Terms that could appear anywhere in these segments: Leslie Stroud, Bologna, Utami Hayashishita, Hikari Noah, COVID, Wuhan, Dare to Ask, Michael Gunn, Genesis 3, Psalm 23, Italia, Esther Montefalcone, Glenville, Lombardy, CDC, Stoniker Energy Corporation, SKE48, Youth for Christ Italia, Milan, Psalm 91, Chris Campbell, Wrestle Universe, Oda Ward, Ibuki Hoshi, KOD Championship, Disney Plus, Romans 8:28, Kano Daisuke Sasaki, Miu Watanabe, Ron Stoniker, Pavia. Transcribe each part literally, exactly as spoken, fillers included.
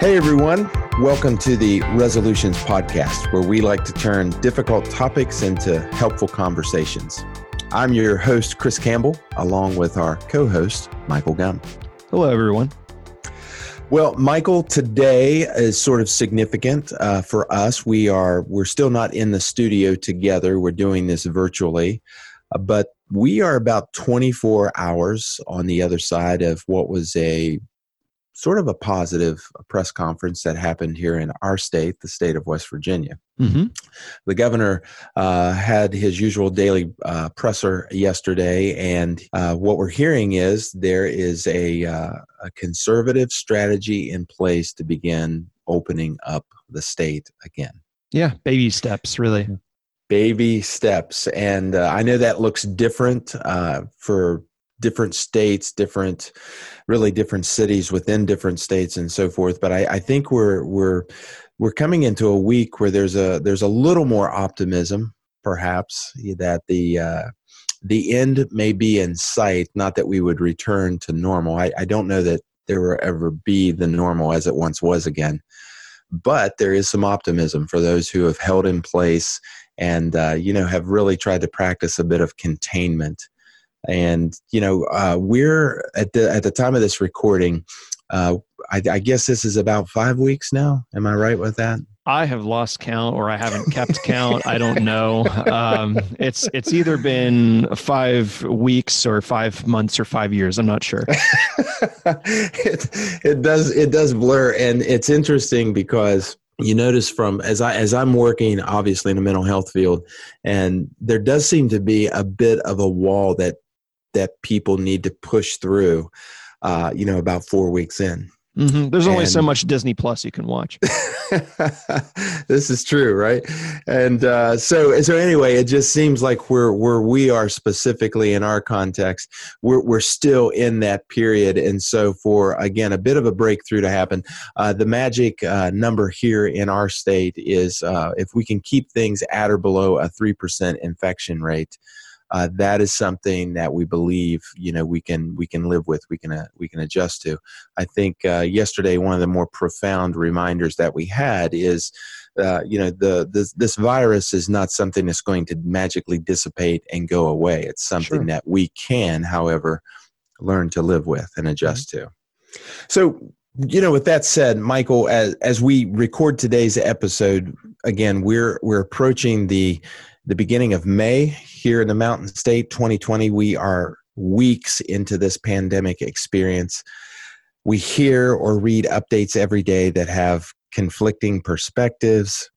Hey everyone, welcome to the Resolutions Podcast, where we like to turn difficult topics into helpful conversations. I'm your host, Chris Campbell, along with our co-host, Michael Gunn. Hello everyone. Well, Michael, today is sort of significant uh, for us. We are, we're still not in the studio together. We're doing this virtually, uh, but we are about twenty-four hours on the other side of what was a sort of a positive press conference that happened here in our state, the state of West Virginia. Mm-hmm. The governor uh, had his usual daily uh, presser yesterday, and uh, what we're hearing is there is a, uh, a conservative strategy in place to begin opening up the state again. Yeah, baby steps, really. Baby steps. And uh, I know that looks different uh, for different states, different, really different cities within different states and so forth. But I, I think we're we're we're coming into a week where there's a there's a little more optimism, perhaps, that the uh, the end may be in sight. Not that we would return to normal. I, I don't know that there will ever be the normal as it once was again. But there is some optimism for those who have held in place and uh, you know have really tried to practice a bit of containment. And, you know, uh, we're at the at the time of this recording, uh, I, I guess this is about five weeks now. Am I right with that? I have lost count or I haven't kept count. I don't know. Um, it's it's either been five weeks or five months or five years. I'm not sure. it, it does it does blur. And it's interesting because you notice from as I as I'm working, obviously, in the mental health field, and there does seem to be a bit of a wall that that people need to push through, uh, you know, about four weeks in. Mm-hmm. There's and, only so much Disney Plus you can watch. This is true, right? And uh, so, so anyway, it just seems like we're where we are specifically in our context, we're we're still in that period, and so for again a bit of a breakthrough to happen, uh, the magic uh, number here in our state is uh, if we can keep things at or below a three percent infection rate. Uh, that is something that we believe, you know, we can we can live with, we can uh, we can adjust to. I think uh, yesterday one of the more profound reminders that we had is, uh, you know, the this, this virus is not something that's going to magically dissipate and go away. It's something sure. that we can, however, learn to live with and adjust mm-hmm. to. So, you know, with that said, Michael, as as we record today's episode, again, we're we're approaching the. The beginning of May here in the Mountain State twenty twenty, we are weeks into this pandemic experience. We hear or read updates every day that have conflicting perspectives.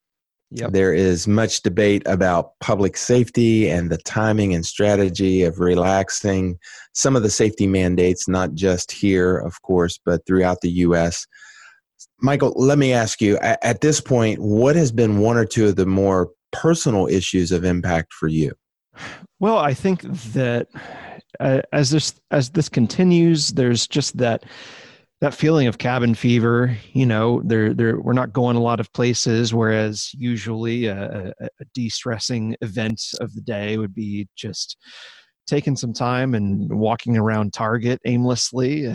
Yep. There is much debate about public safety and the timing and strategy of relaxing some of the safety mandates, not just here, of course, but throughout the U S Michael, let me ask you, at this point, what has been one or two of the more personal issues of impact for you? Well, I think that uh, as this as this continues, there's just that that feeling of cabin fever. You know, there there we're not going a lot of places, whereas usually a, a, a de-stressing event of the day would be just taking some time and walking around Target aimlessly,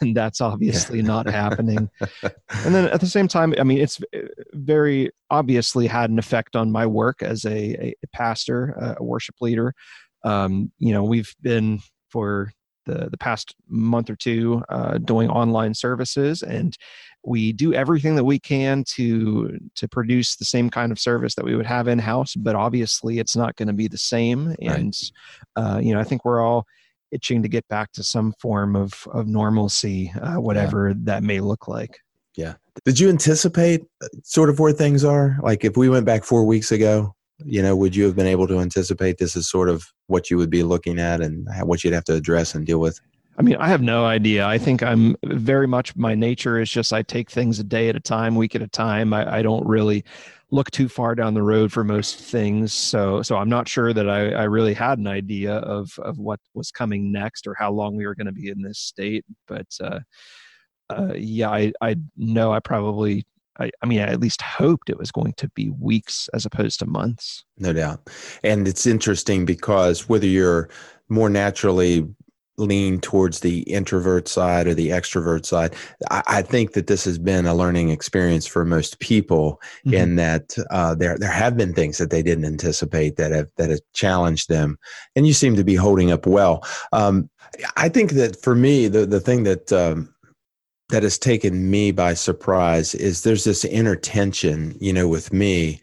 and that's obviously yeah. not happening. And then at the same time, I mean, it's very obviously had an effect on my work as a, a pastor, a worship leader. Um, you know, we've been for the, the past month or two uh, doing online services, and we do everything that we can to to produce the same kind of service that we would have in-house, but obviously it's not going to be the same. And, right. uh, you know, I think we're all itching to get back to some form of, of normalcy, uh, whatever yeah. that may look like. Yeah. Did you anticipate sort of where things are? Like if we went back four weeks ago, you know, would you have been able to anticipate this is sort of what you would be looking at and what you'd have to address and deal with? I mean, I have no idea. I think I'm very much, my nature is just I take things a day at a time, week at a time. I, I don't really look too far down the road for most things. So so I'm not sure that I, I really had an idea of, of what was coming next or how long we were going to be in this state. But uh, uh, yeah, I, I know I probably... I, I mean, I at least hoped it was going to be weeks as opposed to months. No doubt. And it's interesting because whether you're more naturally lean towards the introvert side or the extrovert side. I, I think that this has been a learning experience for most people, mm-hmm. in that uh, there there have been things that they didn't anticipate that have that have challenged them, and you seem to be holding up well. Um, I think that for me, the the thing that um, that has taken me by surprise is there's this inner tension, you know, with me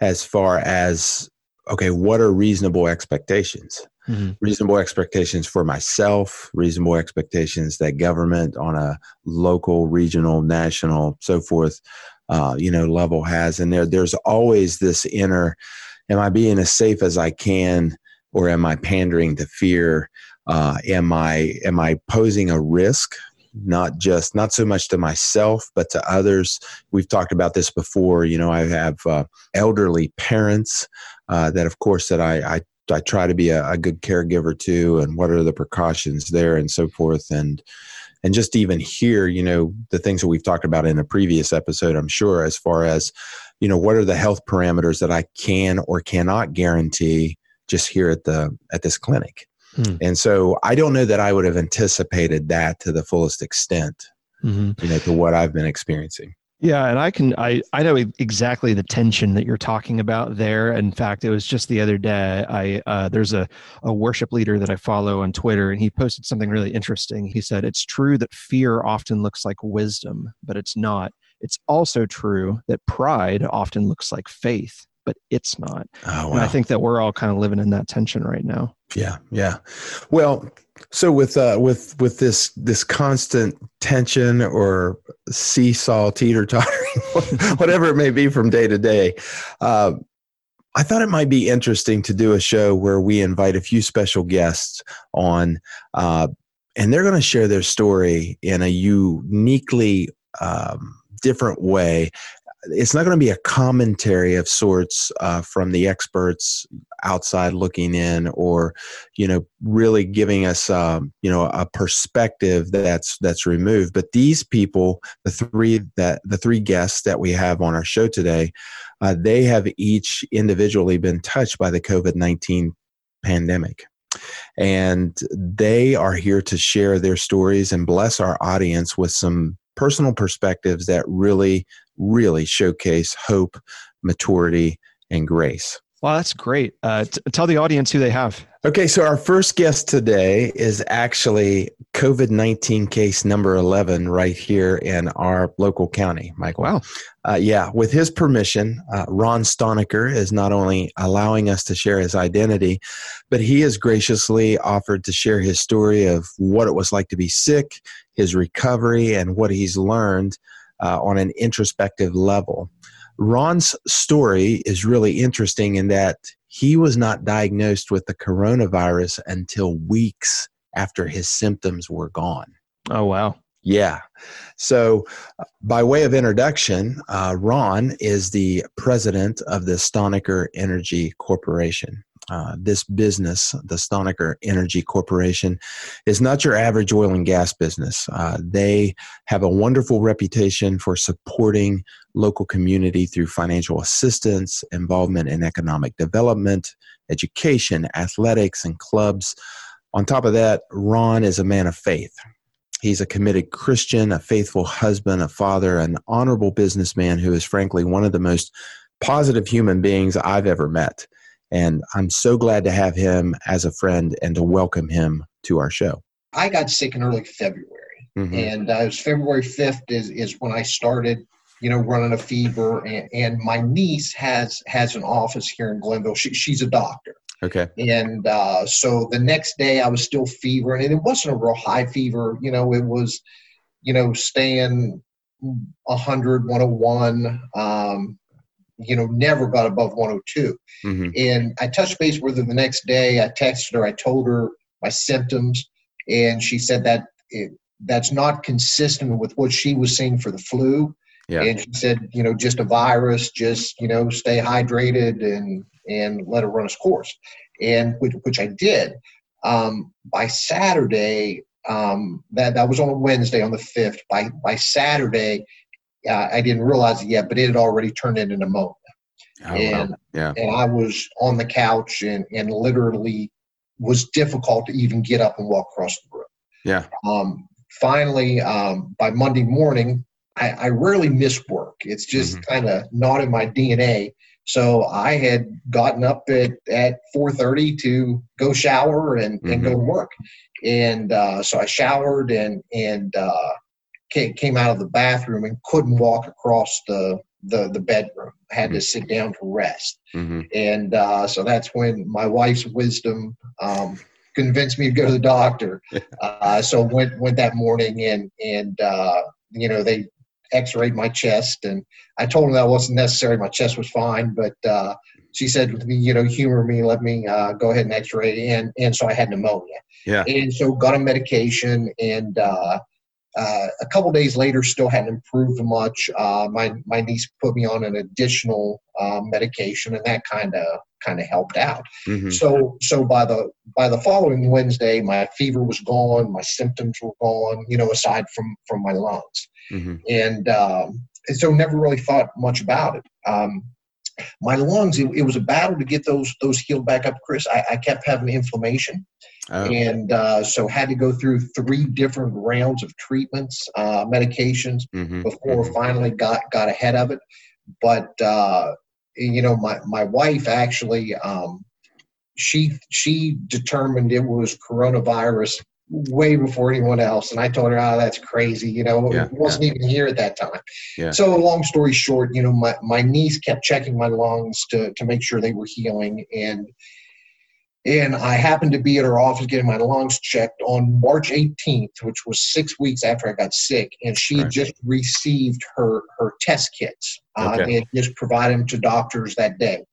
as far as, okay, what are reasonable expectations? Mm-hmm. Reasonable expectations for myself, reasonable expectations that government on a local, regional, national, so forth, uh, you know, level has. And there, there's always this inner, am I being as safe as I can, or am I pandering to fear? Uh, am I, am I posing a risk? Not just, not so much to myself, but to others. We've talked about this before. You know, I have uh, elderly parents uh, that, of course, that I, I, I try to be a, a good caregiver to, and what are the precautions there and so forth. And, and just even here, you know, the things that we've talked about in a previous episode, I'm sure, as far as, you know, what are the health parameters that I can or cannot guarantee just here at the, at this clinic. Mm. And so I don't know that I would have anticipated that to the fullest extent, mm-hmm. you know, to what I've been experiencing. Yeah. And I can, I, I know exactly the tension that you're talking about there. In fact, it was just the other day, I, uh, there's a, a worship leader that I follow on Twitter, and he posted something really interesting. He said, "It's true that fear often looks like wisdom, but it's not. It's also true that pride often looks like faith, but it's not." Oh, wow. And I think that we're all kind of living in that tension right now. Yeah. Yeah. Well, so with, uh, with, with this, this constant tension or seesaw, teeter tottering, whatever it may be from day to day, uh, I thought it might be interesting to do a show where we invite a few special guests on, uh, and they're going to share their story in a uniquely, um, different way. It's not going to be a commentary of sorts uh, from the experts outside looking in, or, you know, really giving us, um, you know, a perspective that's that's removed. But these people, the three that the three guests that we have on our show today, uh, they have each individually been touched by the COVID nineteen pandemic. And they are here to share their stories and bless our audience with some personal perspectives that really, really showcase hope, maturity, and grace. Wow, that's great. Uh, t- tell the audience who they have. Okay, so our first guest today is actually COVID nineteen case number eleven right here in our local county, Michael. Wow. Uh, yeah, with his permission, uh, Ron Stoniker is not only allowing us to share his identity, but he has graciously offered to share his story of what it was like to be sick, his recovery, and what he's learned Uh, on an introspective level. Ron's story is really interesting in that he was not diagnosed with the coronavirus until weeks after his symptoms were gone. Oh, wow. Yeah. So uh, by way of introduction, uh, Ron is the president of the Stoniker Energy Corporation. Uh, this business, the Stoniker Energy Corporation, is not your average oil and gas business. Uh, they have a wonderful reputation for supporting local community through financial assistance, involvement in economic development, education, athletics, and clubs. On top of that, Ron is a man of faith. He's a committed Christian, a faithful husband, a father, an honorable businessman who is frankly one of the most positive human beings I've ever met. And I'm so glad to have him as a friend and to welcome him to our show. I got sick in early February, mm-hmm. and uh, it was February fifth is, is when I started, you know, running a fever. And, and my niece has has an office here in Glenville. She, she's a doctor. Okay. And uh, so the next day I was still fevering, and it wasn't a real high fever. You know, it was, you know, staying one hundred, one oh one, um, you know, never got above one oh two. Mm-hmm. And I touched base with her the next day. I texted her. I told her my symptoms, and she said that it, that's not consistent with what she was seeing for the flu. Yeah. And she said, you know, just a virus, just, you know, stay hydrated and, and let it run its course. And which, which I did. Um, by Saturday, um, that, that was on a Wednesday on the fifth. By, by Saturday, Uh, I didn't realize it yet, but it had already turned into pneumonia. Oh, and, wow. Yeah. And I was on the couch and, and literally was difficult to even get up and walk across the room. Yeah. Um, finally, um, by Monday morning, I, I rarely miss work. It's just mm-hmm. kind of not in my D N A. So I had gotten up at, at four thirty to go shower and, mm-hmm. and go to work. And uh, so I showered and and uh, came out of the bathroom and couldn't walk across the the, the bedroom. I had mm-hmm. to sit down to rest. Mm-hmm. And uh, so that's when my wife's wisdom um, convinced me to go to the doctor. Uh, so went went that morning and and uh, you know they x-rayed my chest, and I told them that wasn't necessary. My chest was fine, but uh, she said, you know, humor me, let me uh, go ahead and x-ray. And, and so I had pneumonia. Yeah. And so got a medication, and uh, uh, a couple days later, still hadn't improved much. Uh, my, my niece put me on an additional uh, medication, and that kind of kind of helped out. Mm-hmm. So so by the by the following Wednesday, my fever was gone, my symptoms were gone, you know, aside from, from my lungs. Mm-hmm. And, um, and so never really thought much about it. Um, my lungs, it, it was a battle to get those those healed back up, Chris. I, I kept having inflammation. Oh. And uh, so had to go through three different rounds of treatments, uh, medications, mm-hmm. before mm-hmm. finally got, got ahead of it. But, uh, you know, my, my wife actually, um, she she determined it was coronavirus way before anyone else. And I told her, oh, that's crazy. You know, yeah, it wasn't yeah. even here at that time. Yeah. So long story short, you know, my, my niece kept checking my lungs to, to make sure they were healing. And, and I happened to be at her office getting my lungs checked on March eighteenth, which was six weeks after I got sick. And she right. just received her, her test kits uh, okay. and just provided them to doctors that day.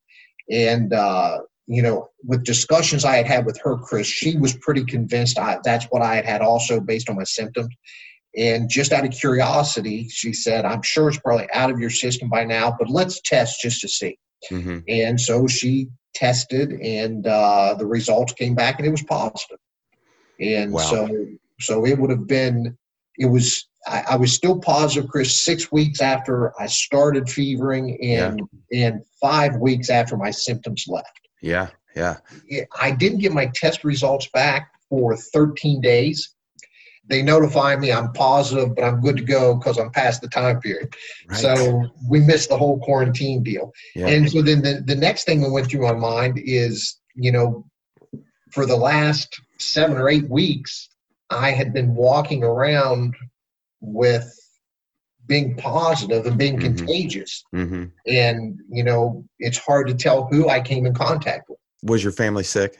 And, uh, you know, with discussions I had had with her, Chris, she was pretty convinced I, that's what I had had also based on my symptoms. And just out of curiosity, she said, I'm sure it's probably out of your system by now, but let's test just to see. Mm-hmm. And so she tested, and uh, the results came back, and it was positive. And wow. so so it would have been, it was, I, I was still positive, Chris, six weeks after I started fevering and yeah. and five weeks after my symptoms left. Yeah, yeah. I didn't get my test results back for thirteen days. They notify me I'm positive, but I'm good to go because I'm past the time period. Right. So we missed the whole quarantine deal. Yeah. And so then the, the next thing that went through my mind is, you know, for the last seven or eight weeks, I had been walking around with being positive and being mm-hmm. contagious. Mm-hmm. And, you know, it's hard to tell who I came in contact with. Was your family sick?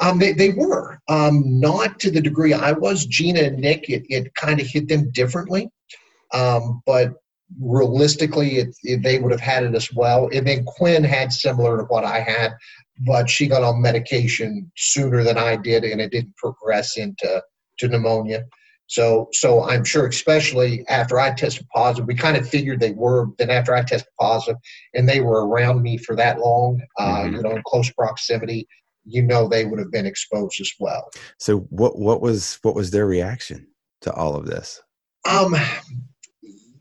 Um, they, they were. Um, not to the degree I was. Gina and Nick, it, it kind of hit them differently. Um, but realistically, it, it, they would have had it as well. And then Quinn had similar to what I had, but she got on medication sooner than I did, and it didn't progress into to pneumonia. So so I'm sure, especially after I tested positive, we kind of figured they were, then after I tested positive and they were around me for that long, uh, mm-hmm. you know, in close proximity, you know, they would have been exposed as well. So what, what was what was their reaction to all of this? Um,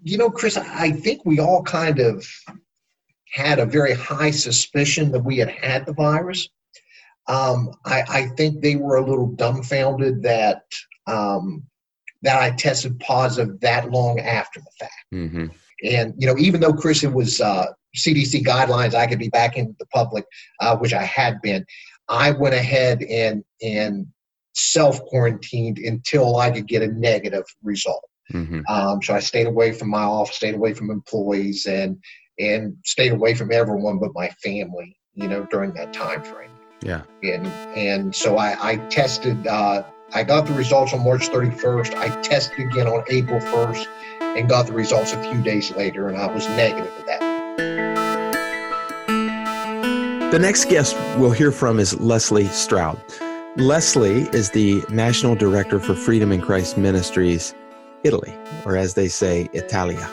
you know, Chris, I think we all kind of had a very high suspicion that we had had the virus. Um, I, I think they were a little dumbfounded that um, – that I tested positive that long after the fact. Mm-hmm. And, you know, even though, Chris, it was uh, C D C guidelines, I could be back in the public, uh, which I had been, I went ahead and and self-quarantined until I could get a negative result. Mm-hmm. Um, so I stayed away from my office, stayed away from employees, and and stayed away from everyone but my family, you know, during that time frame. Yeah. And, and so I, I tested uh, – I got the results on March thirty-first. I tested again on April first and got the results a few days later, and I was negative at that. The next guest we'll hear from is Leslie Stroud. Leslie is the National Director for Freedom in Christ Ministries, Italy, or as they say, Italia.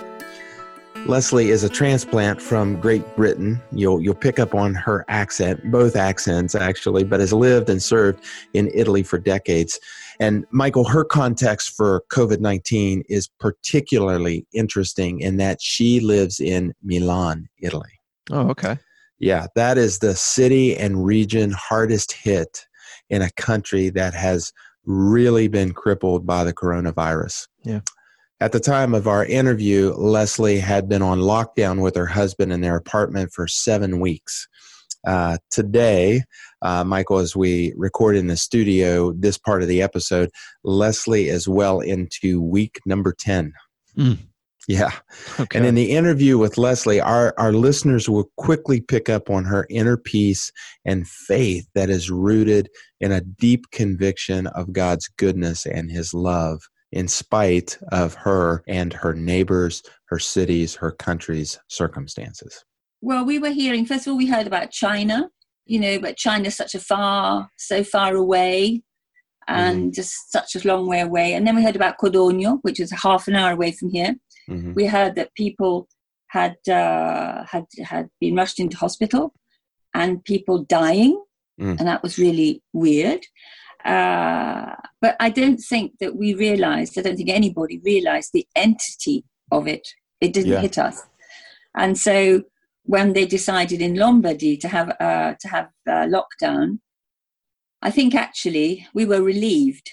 Leslie is a transplant from Great Britain. You'll you'll pick up on her accent, both accents actually, but has lived and served in Italy for decades. And Michael, her context for COVID nineteen is particularly interesting in that she lives in Milan, Italy. Oh, okay. Yeah, that is the city and region hardest hit in a country that has really been crippled by the coronavirus. Yeah. At the time of our interview, Leslie had been on lockdown with her husband in their apartment for seven weeks. Uh, today, uh, Michael, as we record in the studio this part of the episode, Leslie is well into week number ten. Mm. Yeah. Okay. And in the interview with Leslie, our, our listeners will quickly pick up on her inner peace and faith that is rooted in a deep conviction of God's goodness and his love in spite of her and her neighbors, her cities, her country's circumstances. Well, we were hearing, first of all, we heard about China, you know, but China's such a far, so far away and mm. just such a long way away. And then we heard about Codogno, which is half an hour away from here. Mm-hmm. We heard that people had uh, had had been rushed into hospital and people dying, mm. and that was really weird. Uh, but I don't think that we realized, I don't think anybody realized the entity of it. It didn't yeah. hit us. And so when they decided in Lombardy to have uh, to have uh, lockdown, I think actually we were relieved,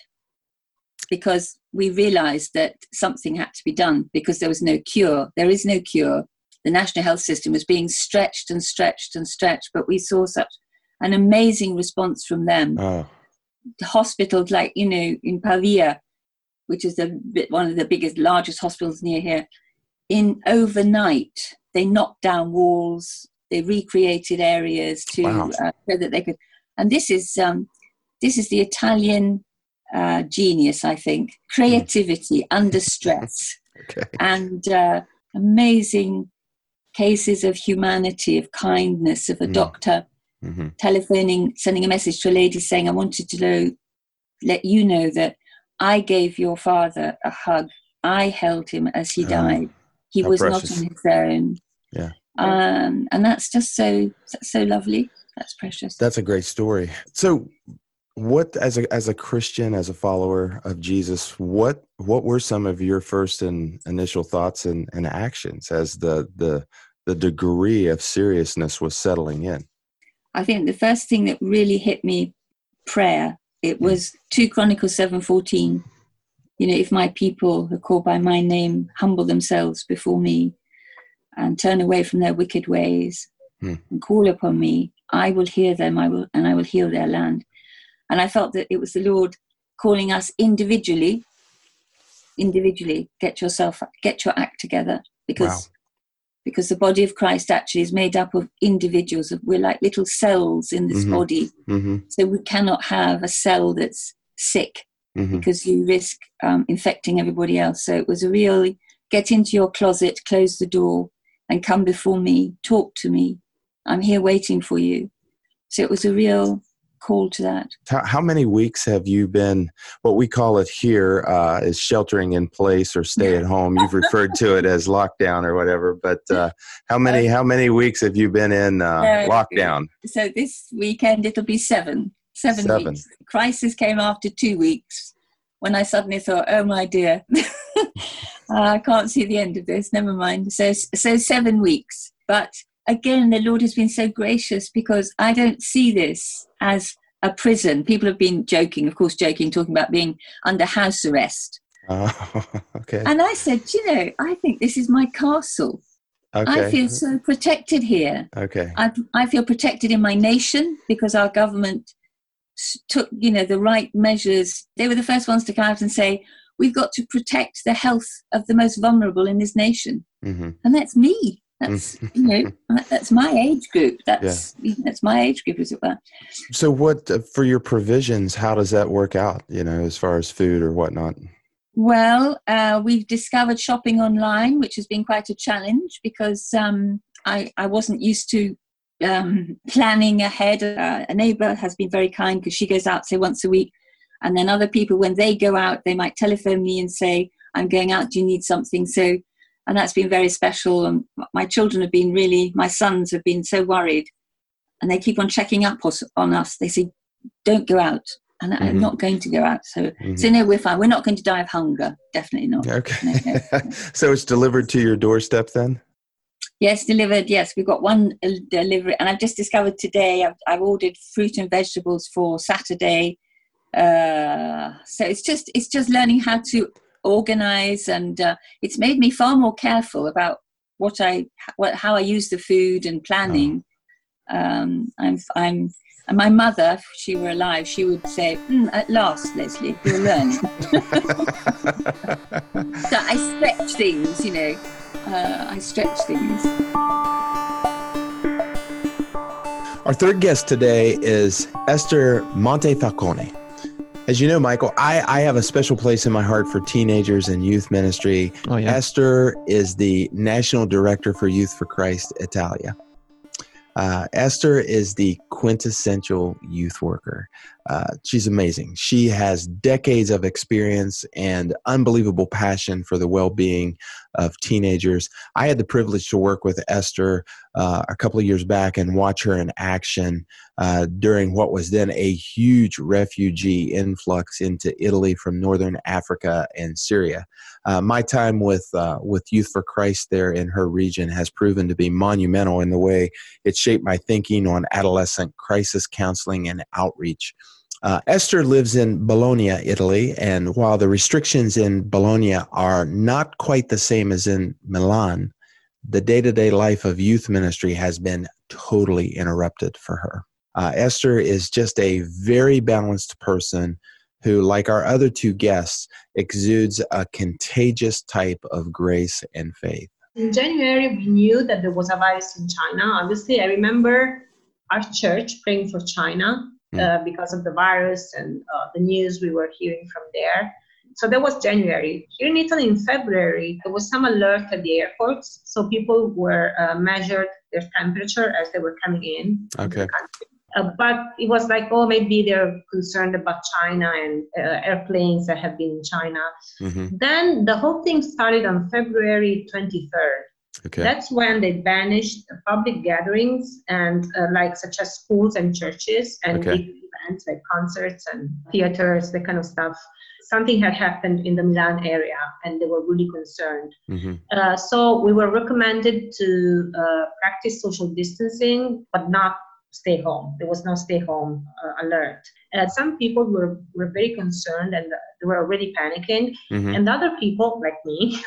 because we realized that something had to be done, because there was no cure. There is no cure. The national health system was being stretched and stretched and stretched, but we saw such an amazing response from them. Oh. The hospitals, like, you know, in Pavia, which is the, one of the biggest, largest hospitals near here, in overnight, they knocked down walls, they recreated areas to wow. uh, so that they could. And this is um, this is the Italian... Uh, genius, I think. Creativity mm. under stress. Okay. And uh, amazing cases of humanity, of kindness, of a mm. doctor mm-hmm. telephoning, sending a message to a lady saying, I wanted to know, let you know that I gave your father a hug. I held him as he died. Um, he was precious. Not on his own. Yeah. Um, and that's just so, that's so lovely. That's precious. That's a great story. So, what, as a as a Christian, as a follower of Jesus, what what were some of your first and initial thoughts and, and actions as the, the the degree of seriousness was settling in? I think the first thing that really hit me, prayer. It was two Chronicles seven fourteen. You know, if my people who are called by my name humble themselves before me and turn away from their wicked ways hmm. and call upon me, I will hear them, I will and I will heal their land. And I felt that it was the Lord calling us individually, individually, get yourself, get your act together, because wow. because the body of Christ actually is made up of individuals. We're like little cells in this mm-hmm. body. Mm-hmm. So we cannot have a cell that's sick mm-hmm. because you risk um, infecting everybody else. So it was a real, get into your closet, close the door and come before me, talk to me. I'm here waiting for you. So it was a real... call to that. How, how many weeks have you been, what we call it here uh, is sheltering in place or stay at home. You've referred to it as lockdown or whatever, but uh, how many how many weeks have you been in uh, lockdown? So this weekend it'll be seven. Seven, seven. weeks. Crisis came after two weeks when I suddenly thought, oh my dear, I can't see the end of this. Never mind. So so seven weeks. But again, the Lord has been so gracious, because I don't see this as a prison. People have been joking, of course, joking, talking about being under house arrest. Oh, okay. And I said, you know, I think this is my castle. Okay. I feel so protected here. Okay. I, I feel protected in my nation, because our government took, you know, the right measures. They were the first ones to come out and say, we've got to protect the health of the most vulnerable in this nation. Mm-hmm. And that's me. That's, you know, that's my age group. That's yeah. that's my age group, as it were. So what, uh, for your provisions, how does that work out, you know, as far as food or whatnot? Well, uh, we've discovered shopping online, which has been quite a challenge, because um, I, I wasn't used to um, planning ahead. Uh, a neighbour has been very kind, because she goes out, say, once a week. And then other people, when they go out, they might telephone me and say, I'm going out, do you need something? So... and that's been very special. And my children have been really, my sons have been so worried, and they keep on checking up on us. They say, don't go out. And mm-hmm. I'm not going to go out. So, mm-hmm. so no, we're fine. We're not going to die of hunger. Definitely not. Okay. No, no, no. So it's delivered to your doorstep then? Yes, delivered. Yes, we've got one delivery. And I've just discovered today I've, I've ordered fruit and vegetables for Saturday. Uh, so it's just it's just learning how to organize, and uh, it's made me far more careful about what I what, how I use the food and planning. Oh. Um, I'm I'm and my mother, if she were alive, she would say, mm, "At last, Leslie, you're learning." So I stretch things, you know. Uh, I stretch things. Our third guest today is Esther Montefalcone. As you know, Michael, I, I have a special place in my heart for teenagers and youth ministry. Oh, yeah. Esther is the National Director for Youth for Christ Italia. Uh, Esther is the quintessential youth worker. Uh, she's amazing. She has decades of experience and unbelievable passion for the well-being of teenagers. I had the privilege to work with Esther uh, a couple of years back and watch her in action uh, during what was then a huge refugee influx into Italy from northern Africa and Syria. Uh, my time with uh, with Youth for Christ there in her region has proven to be monumental in the way it shaped my thinking on adolescent crisis counseling and outreach. Uh, Esther lives in Bologna, Italy, and while the restrictions in Bologna are not quite the same as in Milan, the day-to-day life of youth ministry has been totally interrupted for her. Uh, Esther is just a very balanced person who, like our other two guests, exudes a contagious type of grace and faith. In January, we knew that there was a virus in China. Obviously, I remember our church praying for China. Uh, because of the virus and uh, the news we were hearing from there. So that was January. Here in Italy, in February, there was some alert at the airports. So people were uh, measured their temperature as they were coming in. Okay. Uh, but it was like, oh, maybe they're concerned about China and uh, airplanes that have been in China. Mm-hmm. Then the whole thing started on February twenty-third. Okay. That's when they banished public gatherings and uh, like such as schools and churches and okay. big events like concerts and theaters, that kind of stuff. Something had happened in the Milan area and they were really concerned. Mm-hmm. Uh, so we were recommended to uh, practice social distancing, but not stay home. There was no stay home uh, alert. Uh, some people were, were very concerned and they were already panicking. Mm-hmm. And other people like me,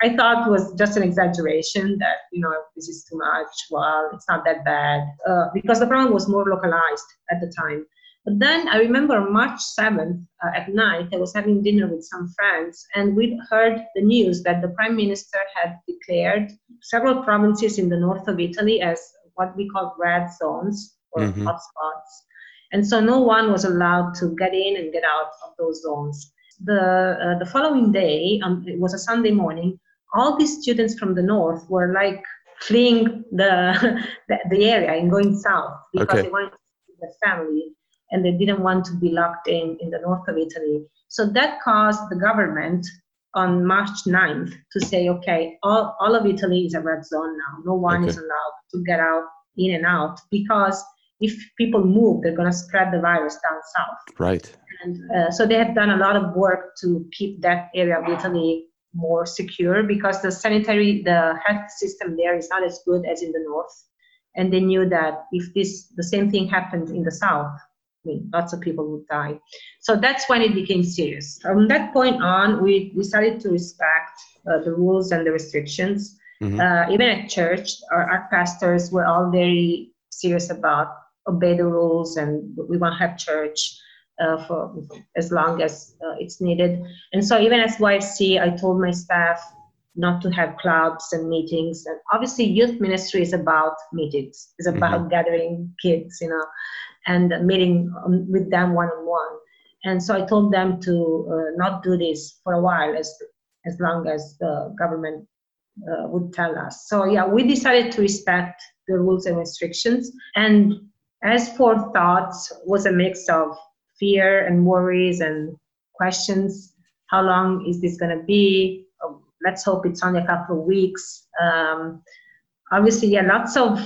I thought it was just an exaggeration that, you know, this is too much. Well, it's not that bad. Uh, because the problem was more localized at the time. But then I remember March seventh uh, at night, I was having dinner with some friends, and we heard the news that the Prime Minister had declared several provinces in the north of Italy as what we call red zones or mm-hmm. hotspots. And so no one was allowed to get in and get out of those zones. The uh, the following day, um, it was a Sunday morning, all these students from the north were like fleeing the the, the area and going south because okay. they wanted to see their family and they didn't want to be locked in in the north of Italy. So that caused the government on March ninth to say, okay, all, all of Italy is a red zone now. No one okay. is allowed to get out, in and out, because if people move, they're going to spread the virus down south. Right. And uh, so they have done a lot of work to keep that area of Italy more secure because the sanitary, the health system there is not as good as in the north. And they knew that if this, the same thing happened in the south, I mean, lots of people would die. So that's when it became serious. From that point on, we, we started to respect uh, the rules and the restrictions. Mm-hmm. Uh, even at church, our, our pastors were all very serious about obey the rules and we won't have church. Uh, for as long as uh, it's needed. And so even as Y F C, I told my staff not to have clubs and meetings. And obviously youth ministry is about meetings. It's about mm-hmm. gathering kids, you know, and meeting um, with them one-on-one. And so I told them to uh, not do this for a while as as long as the government uh, would tell us. So yeah, we decided to respect the rules and restrictions. And as for thoughts was a mix of fear and worries and questions. How long is this going to be? Oh, let's hope it's only a couple of weeks. Um, obviously, yeah, lots of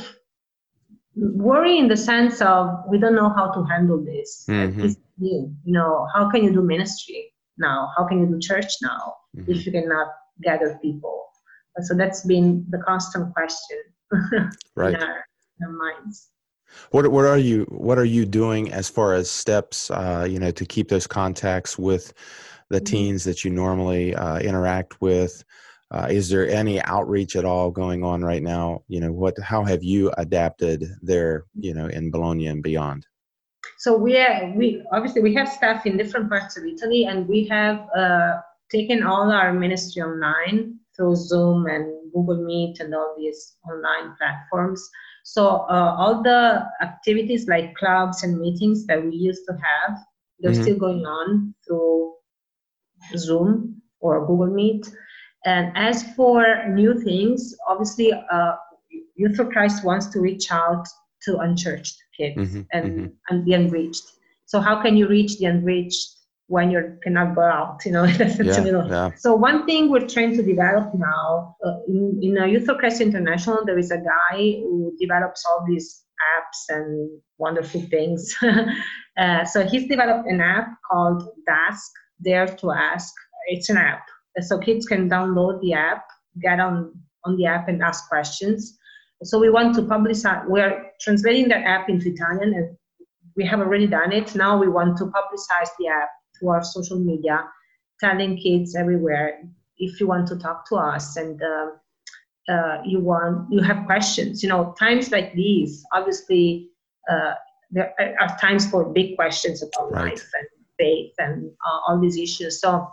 worry in the sense of we don't know how to handle this. Mm-hmm. It's new. You know, how can you do ministry now? How can you do church now mm-hmm. if you cannot gather people? So that's been the constant question right. in, our, in our minds. What what are you what are you doing as far as steps, uh, you know, to keep those contacts with the mm-hmm. teens that you normally uh, interact with? Uh, is there any outreach at all going on right now? You know, what how have you adapted there, you know, in Bologna and beyond? So we are, we obviously we have staff in different parts of Italy, and we have uh, taken all our ministry online through Zoom and Google Meet and all these online platforms. So uh, all the activities like clubs and meetings that we used to have, they're mm-hmm. still going on through Zoom or Google Meet. And as for new things, obviously uh, Youth for Christ wants to reach out to unchurched kids mm-hmm, and, mm-hmm. and the unreached. So how can you reach the unreached when you cannot go out? You know, that's yeah, you know. Yeah. So one thing we're trying to develop now uh, in, in uh, Youth for Christ International, there is a guy who develops all these apps and wonderful things. uh, so he's developed an app called Dask, Dare to Ask. It's an app. So kids can download the app, get on, on the app and ask questions. So we want to publicize, we are translating that app into Italian, and we have already done it. Now we want to publicize the app through our social media, telling kids everywhere, if you want to talk to us and uh, uh, you want, you have questions, you know, times like these, obviously uh, there are times for big questions about right. life and faith and uh, all these issues. So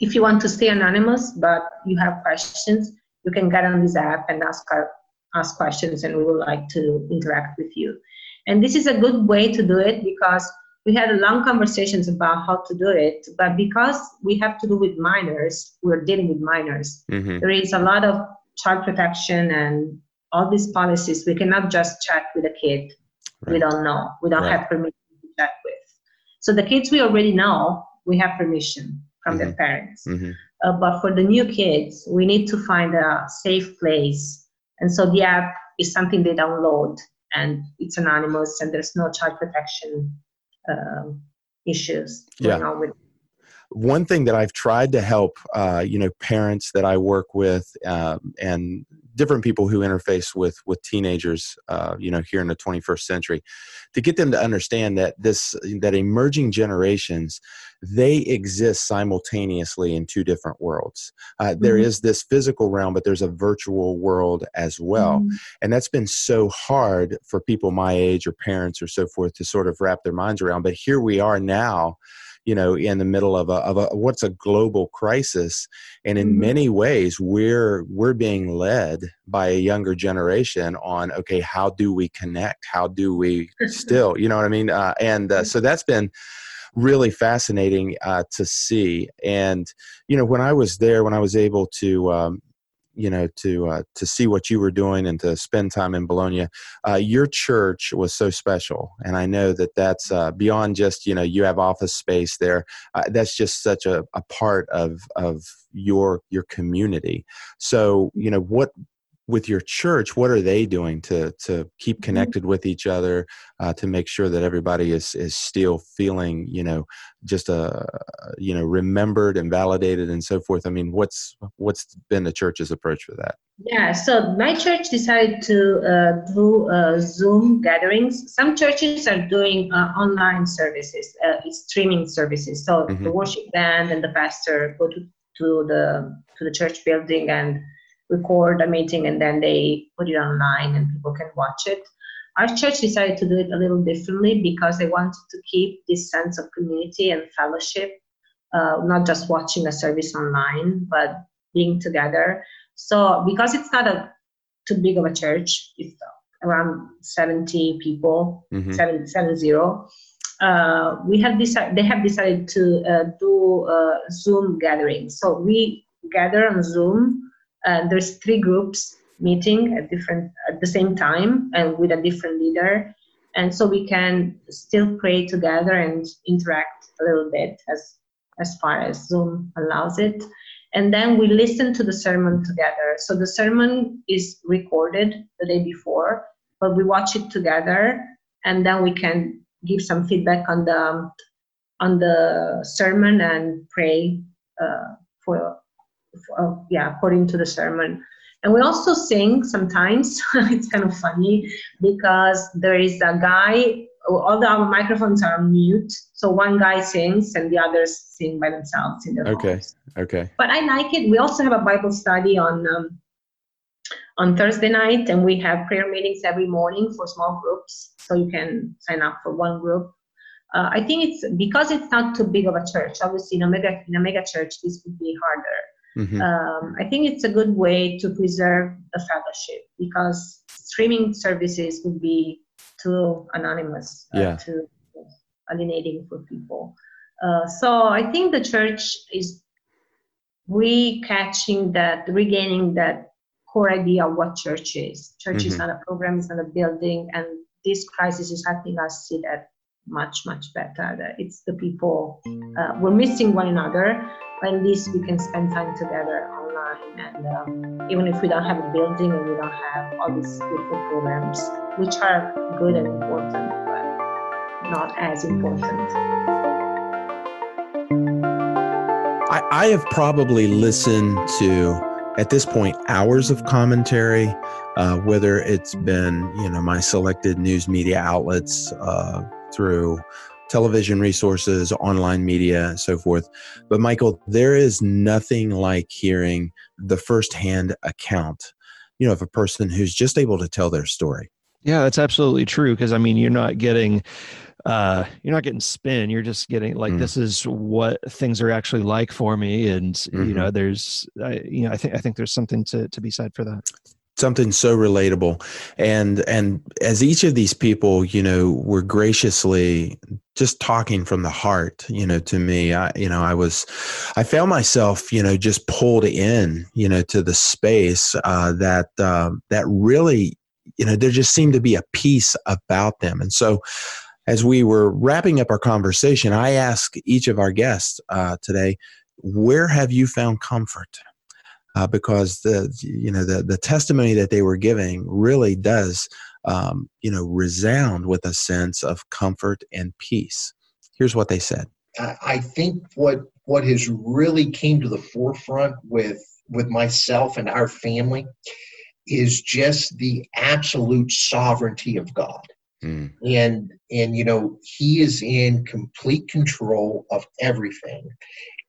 if you want to stay anonymous, but you have questions, you can get on this app and ask our, ask questions, and we would like to interact with you. And this is a good way to do it, because we had long conversations about how to do it, but because we have to do with minors, we're dealing with minors. Mm-hmm. There is a lot of child protection and all these policies. We cannot just chat with a kid. Right. We don't know. We don't right. have permission to chat with. So the kids we already know, we have permission from mm-hmm. their parents. Mm-hmm. Uh, but for the new kids, we need to find a safe place. And so the app is something they download, and it's anonymous, and there's no child protection uh, issues going yeah. on with it. One thing that I've tried to help, uh, you know, parents that I work with uh, and different people who interface with with teenagers, uh, you know, here in the twenty-first century, to get them to understand that this that emerging generations, they exist simultaneously in two different worlds. Uh, mm-hmm. There is this physical realm, but there's a virtual world as well. Mm-hmm. And that's been so hard for people my age or parents or so forth to sort of wrap their minds around. But here we are now, you know, in the middle of a, of a, what's a global crisis. And in mm-hmm. many ways, we're, we're being led by a younger generation on, okay, how do we connect? How do we still, you know what I mean? Uh, and uh, so that's been really fascinating uh, to see. And, you know, when I was there, when I was able to, um, you know, to uh, to see what you were doing and to spend time in Bologna, uh, your church was so special. And I know that that's uh, beyond just, you know, you have office space there. Uh, that's just such a, a part of of your your community. So, you know, what with your church, what are they doing to to keep connected with each other, uh, to make sure that everybody is is still feeling, you know, just a you know remembered and validated and so forth? I mean, what's what's been the church's approach for that? Yeah, so my church decided to uh, do uh, Zoom gatherings. Some churches are doing uh, online services, uh, streaming services. So mm-hmm. the worship band and the pastor go to, to the to the church building and record a meeting, and then they put it online and people can watch it. Our church decided to do it a little differently because they wanted to keep this sense of community and fellowship, uh, not just watching a service online, but being together. So because it's not a too big of a church, it's around seventy people, mm-hmm. seven, seven zero. Uh, we have decided, they have decided to uh, do uh, Zoom gatherings. So we gather on Zoom. Uh, there's three groups meeting at different at the same time and with a different leader, and so we can still pray together and interact a little bit as as far as Zoom allows it. And then we listen to the sermon together. So the sermon is recorded the day before, but we watch it together, and then we can give some feedback on the on the sermon and pray uh, for uh, yeah, according to the sermon. And we also sing sometimes. It's kind of funny because there is a guy, all the, our microphones are mute. So one guy sings and the others sing by themselves in their okay. homes. Okay. But I like it. We also have a Bible study on um, on Thursday night, and we have prayer meetings every morning for small groups. So you can sign up for one group. Uh, I think it's because it's not too big of a church. Obviously, in a mega, in a mega church, this would be harder. Mm-hmm. Um, I think it's a good way to preserve the fellowship, because streaming services would be too anonymous, uh, yeah. too alienating for people. Uh, so I think the church is re-catching that, regaining that core idea of what church is. Church mm-hmm. is not a program, it's not a building, and this crisis is helping us see that much, much better. That it's the people. Uh, we're missing one another, but at least we can spend time together online. And um, even if we don't have a building and we don't have all these beautiful programs, which are good and important, but not as important. I, I have probably listened to, at this point, hours of commentary, uh, whether it's been, you know, my selected news media outlets, uh, through television resources, online media, and so forth. But Michael, there is nothing like hearing the firsthand account, you know, of a person who's just able to tell their story. Yeah, that's absolutely true. Because I mean, you're not getting, uh, you're not getting spin. You're just getting like, mm. this is what things are actually like for me. And mm-hmm. you know, there's, I, you know, I think I think there's something to to be said for that. Something so relatable. And and as each of these people, you know, were graciously just talking from the heart, you know, to me, I, you know, I was, I found myself, you know, just pulled in, you know, to the space uh, that uh, that really, you know, there just seemed to be a peace about them. And so as we were wrapping up our conversation, I asked each of our guests uh, today, where have you found comfort? Uh, because the you know the the testimony that they were giving really does um, you know resound with a sense of comfort and peace. Here's what they said. I think what what has really came to the forefront with with myself and our family is just the absolute sovereignty of God, mm. and and you know He is in complete control of everything.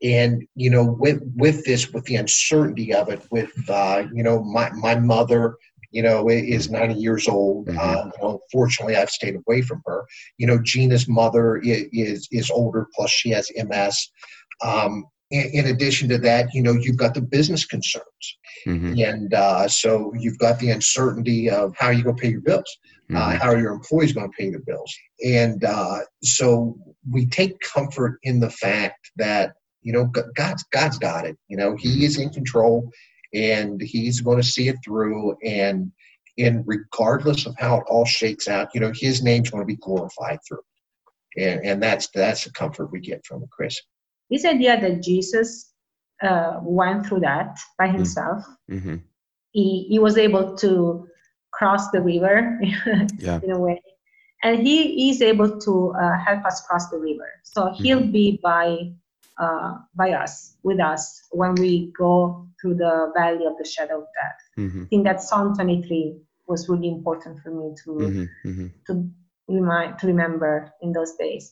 And, you know, with, with this, with the uncertainty of it, with, uh, you know, my, my mother, you know, is ninety years old. Mm-hmm. Uh, you know, fortunately, I've stayed away from her. You know, Gina's mother is is, is older, plus she has M S. Um, in, in addition to that, you know, you've got the business concerns. Mm-hmm. And uh, so you've got the uncertainty of how you go pay your bills. Mm-hmm. Uh, how are your employees going to pay the bills? And uh, so we take comfort in the fact that, you know, God's God's got it. You know, He is in control, and He's going to see it through. And and regardless of how it all shakes out, you know, His name's going to be glorified through. And and that's that's the comfort we get from it, Chris. This idea that Jesus uh, went through that by Himself, mm-hmm. he he was able to cross the river yeah. in a way, and He is able to uh, help us cross the river. So He'll mm-hmm. be by. Uh, by us, with us, when we go through the valley of the shadow of death. Mm-hmm. I think that Psalm twenty-three was really important for me to mm-hmm, mm-hmm. to remind, to remember in those days.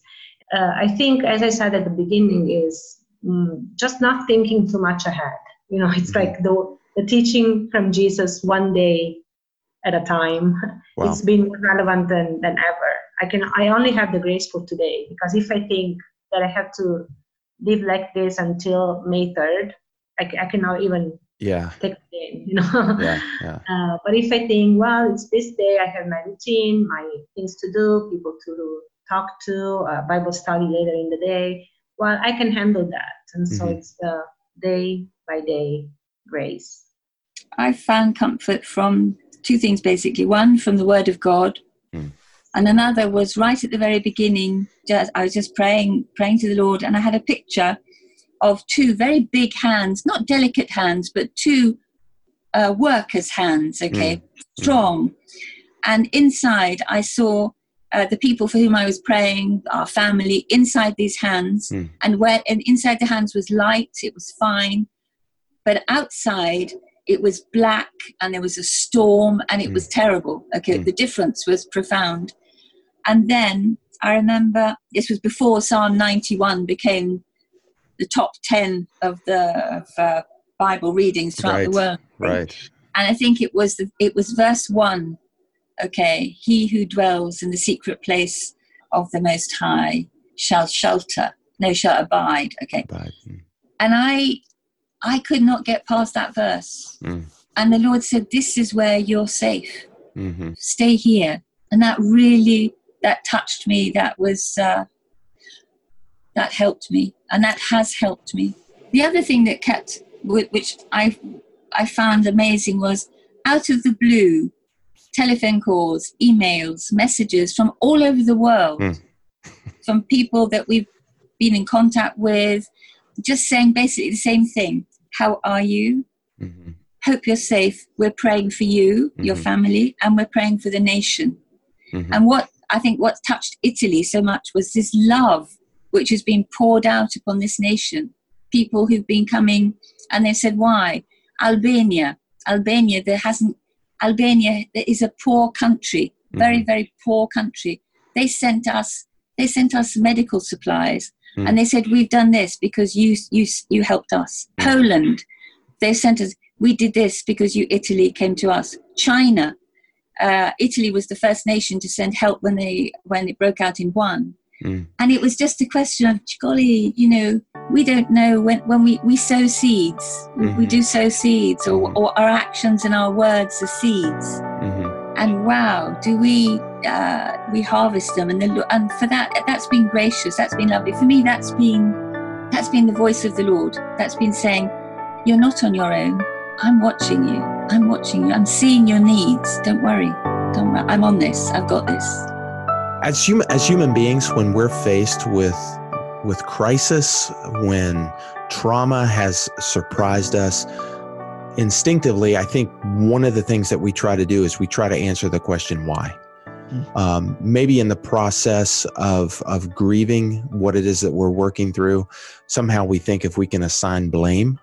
Uh, I think, as I said at the beginning, is mm, just not thinking too much ahead. You know, it's mm-hmm. like the the teaching from Jesus one day at a time. Wow. It's been more relevant than, than ever. I can I only have the grace for today, because if I think that I have to live like this until May third, I, I cannot even yeah. take it in, you know. Yeah, yeah. Uh, but if I think, well, it's this day, I have my routine, my things to do, people to talk to, uh, Bible study later in the day, well, I can handle that. And so mm-hmm. it's the day by day grace. I found comfort from two things, basically. One, from the Word of God. Mm. And another was right at the very beginning, just, I was just praying, praying to the Lord, and I had a picture of two very big hands, not delicate hands, but two uh, workers' hands, okay, mm. strong. And inside I saw uh, the people for whom I was praying, our family, inside these hands, mm. and where and inside the hands was light, it was fine. But outside, it was black and there was a storm and it mm. was terrible. Okay, mm. the difference was profound. And then I remember this was before Psalm ninety-one became the top ten of the of, uh, Bible readings throughout right. the world. Right. And I think it was the, it was verse one. Okay, he who dwells in the secret place of the Most High shall shelter, no, shall abide. Okay, abide. Mm. and I. I could not get past that verse. Mm. And the Lord said, this is where you're safe. Mm-hmm. Stay here. And that really, that touched me. That was, uh, that helped me. And that has helped me. The other thing that kept, which I, I found amazing was out of the blue, telephone calls, emails, messages from all over the world, mm. from people that we've been in contact with, just saying basically the same thing. How are you? Mm-hmm. Hope you're safe. We're praying for you, mm-hmm. your family, and we're praying for the nation. Mm-hmm. And what I think what touched Italy so much was this love which has been poured out upon this nation. People who've been coming and they said, why? Albania. Albania, there hasn't... Albania is a poor country, mm-hmm. very, very poor country. They sent us. They sent us medical supplies. Mm. And they said, we've done this because you you you helped us. Mm. Poland, they sent us, we did this because you, Italy, came to us. China, uh, Italy was the first nation to send help when they when it broke out in Wuhan. Mm. And it was just a question of, golly, you know, we don't know when, when we, we sow seeds. Mm-hmm. We do sow seeds, or, or our actions and our words are seeds. Mm-hmm. And wow, do we... Uh, we harvest them, and the, and for that, that's been gracious. That's been lovely for me. That's been that's been the voice of the Lord. That's been saying, "You're not on your own. I'm watching you. I'm watching you. I'm seeing your needs. Don't worry. Don't worry. I'm on this. I've got this." As human as human beings, when we're faced with with crisis, when trauma has surprised us, instinctively, I think one of the things that we try to do is we try to answer the question, "Why?" Um, maybe in the process of of grieving what it is that we're working through, somehow we think if we can assign blame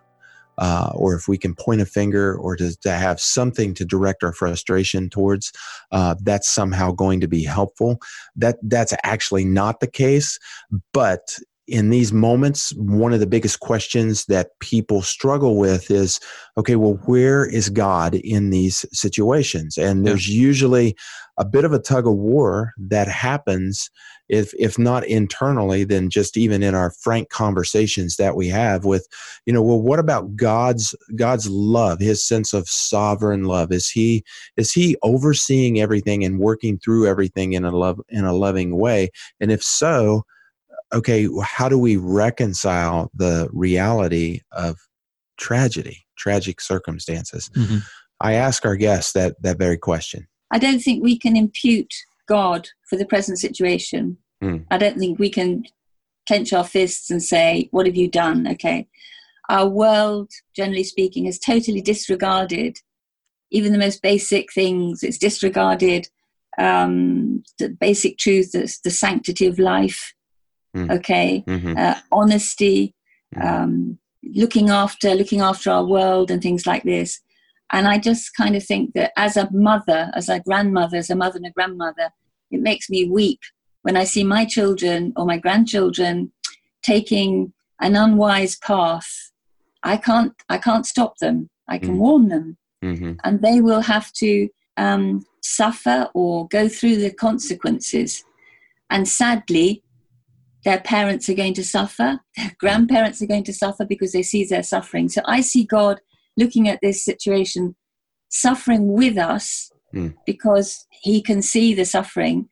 uh, or if we can point a finger or to, to have something to direct our frustration towards, uh, that's somehow going to be helpful. That that's actually not the case. But in these moments, one of the biggest questions that people struggle with is, okay, well, where is God in these situations? And there's usually a bit of a tug of war that happens, if if not internally, then just even in our frank conversations that we have with, you know, well, what about God's God's love, His sense of sovereign love? Is He is He overseeing everything and working through everything in a love in a loving way? And if so, okay, how do we reconcile the reality of tragedy, tragic circumstances? Mm-hmm. I ask our guests that that very question. I don't think we can impute God for the present situation. Mm. I don't think we can clench our fists and say, what have you done? Okay. Our world, generally speaking, has totally disregarded even the most basic things. It's disregarded um, the basic truth, the, the sanctity of life. Mm. Okay, mm-hmm. uh, honesty, um, looking after, looking after our world, and things like this. And I just kind of think that as a mother, as a grandmother, as a mother and a grandmother, it makes me weep when I see my children or my grandchildren taking an unwise path. I can't, I can't stop them. I can mm. warn them, mm-hmm. and they will have to um, suffer or go through the consequences. And sadly, their parents are going to suffer, their grandparents are going to suffer because they see their suffering. So I see God looking at this situation, suffering with us, mm. because He can see the suffering.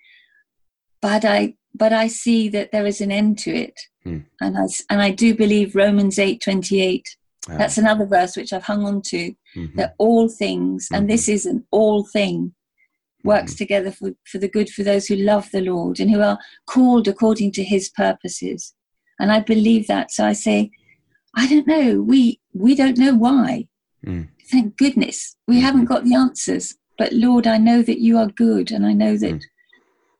But I but I see that there is an end to it. Mm. And, I, and I do believe Romans eight twenty-eight. Ah. That's another verse which I've hung on to, mm-hmm. that all things, mm-hmm. and this is an all thing, works together for, for the good for those who love the Lord and who are called according to His purposes. And I believe that. So I say, I don't know. We we don't know why. Mm. Thank goodness. We haven't got the answers. But Lord, I know that You are good, and I know that mm.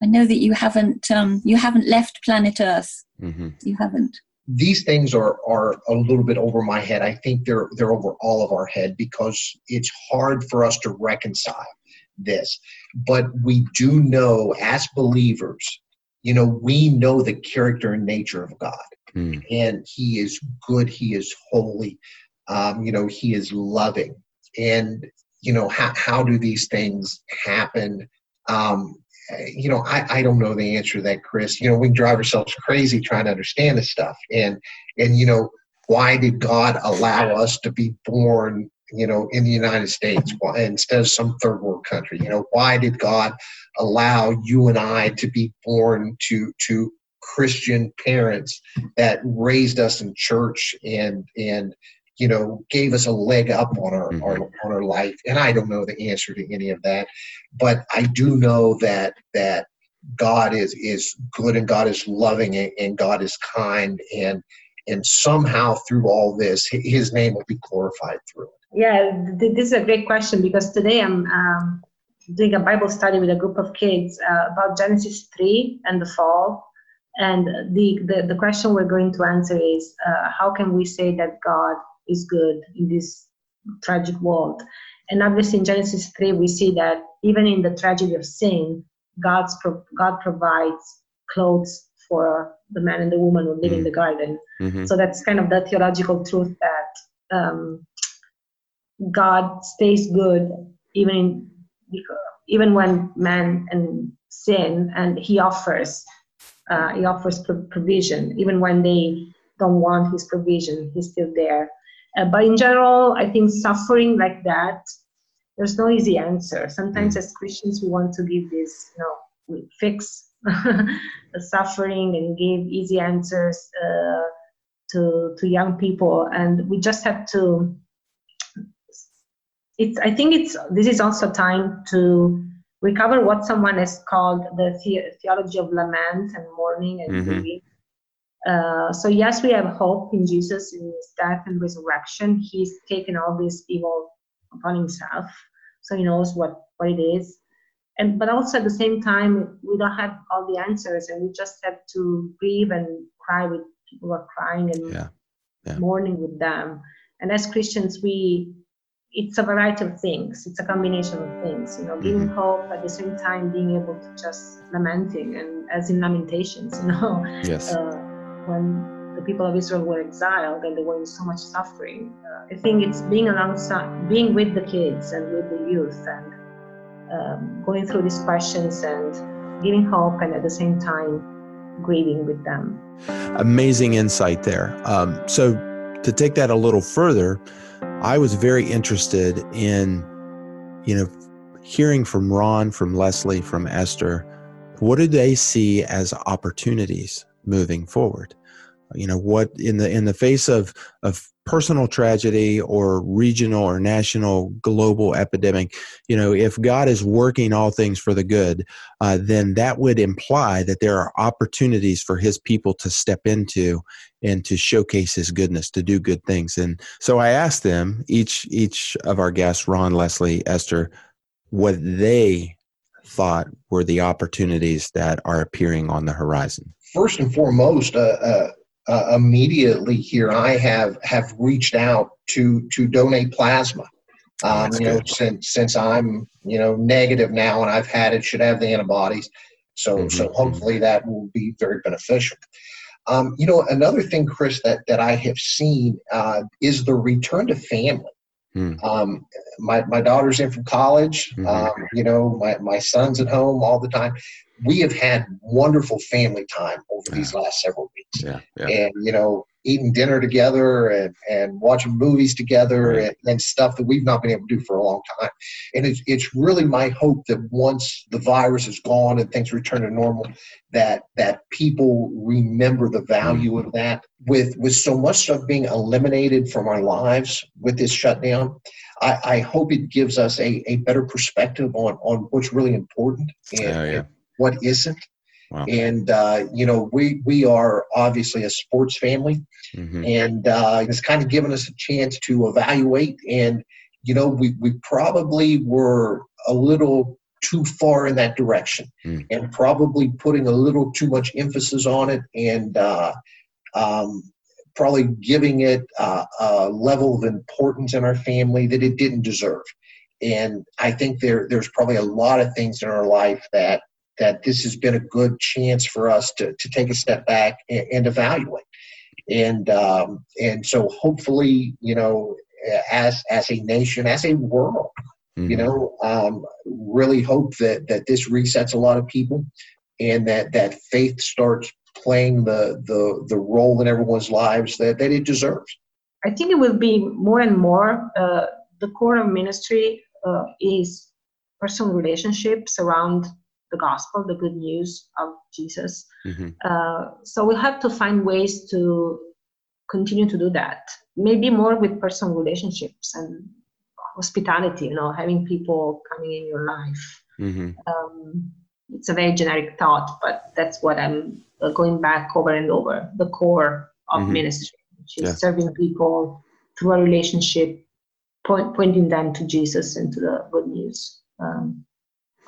I know that you haven't um, you haven't left planet Earth. Mm-hmm. You haven't. these things are are a little bit over my head. I think they're they're over all of our head because it's hard for us to reconcile this. But we do know as believers, you know, we know the character and nature of God. Mm. And he is good. He is holy. Um, you know, he is loving. And, you know, how, how do these things happen? Um, you know, I, I don't know the answer to that, Chris. You know, we drive ourselves crazy trying to understand this stuff. And, and you know, why did God allow us to be born, you know, in the United States why, instead of some third world country? You know, why did God allow you and I to be born to to Christian parents that raised us in church and and you know gave us a leg up on our, mm-hmm. our on our life? And I don't know the answer to any of that, but I do know that that God is is good and God is loving and, and God is kind, and and somehow through all this, his name will be glorified through it. Yeah, this is a great question, because today I'm um, doing a Bible study with a group of kids uh, about Genesis three and the fall. And the, the, the question we're going to answer is, uh, how can we say that God is good in this tragic world? And obviously in Genesis three, we see that even in the tragedy of sin, God's pro- God provides clothes for the man and the woman who live mm-hmm. in the garden. Mm-hmm. So that's kind of the theological truth that um, God stays good even in, even when man and sin, and he offers Uh, he offers provision. Even when they don't want his provision, he's still there. Uh, but in general, I think suffering like that, there's no easy answer. Sometimes as Christians, we want to give this, you know, we fix the suffering and give easy answers uh, to to young people. And we just have to, it's, I think it's, this is also time to recover what someone has called the, the- theology of lament and mourning and mm-hmm. grief. Uh, so yes, we have hope in Jesus, in his death and resurrection. He's taken all this evil upon himself, so he knows what, what it is. And but also at the same time, we don't have all the answers, and we just have to grieve and cry with people who are crying and yeah. Yeah. mourning with them. And as Christians, we it's a variety of things. It's a combination of things, you know, giving mm-hmm. hope, at the same time being able to just lamenting, and as in Lamentations, you know, yes. uh, when the people of Israel were exiled and they were in so much suffering. Uh, I think it's being alongside, being with the kids and with the youth, and um, going through these questions and giving hope, and at the same time grieving with them. Amazing insight there. Um, so to take that a little further, I was very interested in, you know, hearing from Ron, from Leslie, from Esther, what do they see as opportunities moving forward? You know, what in the in the face of, of personal tragedy or regional or national global epidemic, you know, if God is working all things for the good, uh, then that would imply that there are opportunities for his people to step into and to showcase his goodness, to do good things. And so I asked them, each each of our guests, Ron, Leslie, Esther, what they thought were the opportunities that are appearing on the horizon. First and foremost, uh, uh, uh, immediately here, I have, have reached out to to donate plasma. Um, you know, since since I'm you know negative now and I've had it, should have the antibodies. So mm-hmm. so hopefully that will be very beneficial. Um, you know, another thing, Chris, that, that I have seen uh, is the return to family. Hmm. Um, my my daughter's in from college. Mm-hmm. Um, you know, my, my son's at home all the time. We have had wonderful family time over yeah. these last several weeks. Yeah, yeah. And, you know, eating dinner together and, and watching movies together right. and, and stuff that we've not been able to do for a long time. And it's, it's really my hope that once the virus is gone and things return to normal, that that people remember the value mm-hmm. of that. With with so much stuff being eliminated from our lives with this shutdown, I, I hope it gives us a, a better perspective on, on what's really important and, oh, yeah. and what isn't. Wow. And, uh, you know, we, we are obviously a sports family mm-hmm. and uh, it's kind of given us a chance to evaluate. And, you know, we, we probably were a little too far in that direction mm. and probably putting a little too much emphasis on it. And, uh, um, probably giving it uh, a level of importance in our family that it didn't deserve. And I think there there's probably a lot of things in our life that that this has been a good chance for us to to take a step back and, and evaluate. And um, and so hopefully, you know, as as a nation, as a world, mm-hmm. you know, um, really hope that that this resets a lot of people, and that that faith starts playing the the the role in everyone's lives that that it deserves. I think it will be more and more. Uh, the core of ministry uh, is personal relationships around the gospel, the good news of Jesus. Mm-hmm. Uh, so we have to find ways to continue to do that. Maybe more with personal relationships and hospitality, you know, having people coming in your life. Mm-hmm. Um, it's a very generic thought, but that's what I'm going back over and over. The core of mm-hmm. ministry, which is yeah. serving people through a relationship, point, pointing them to Jesus and to the good news um,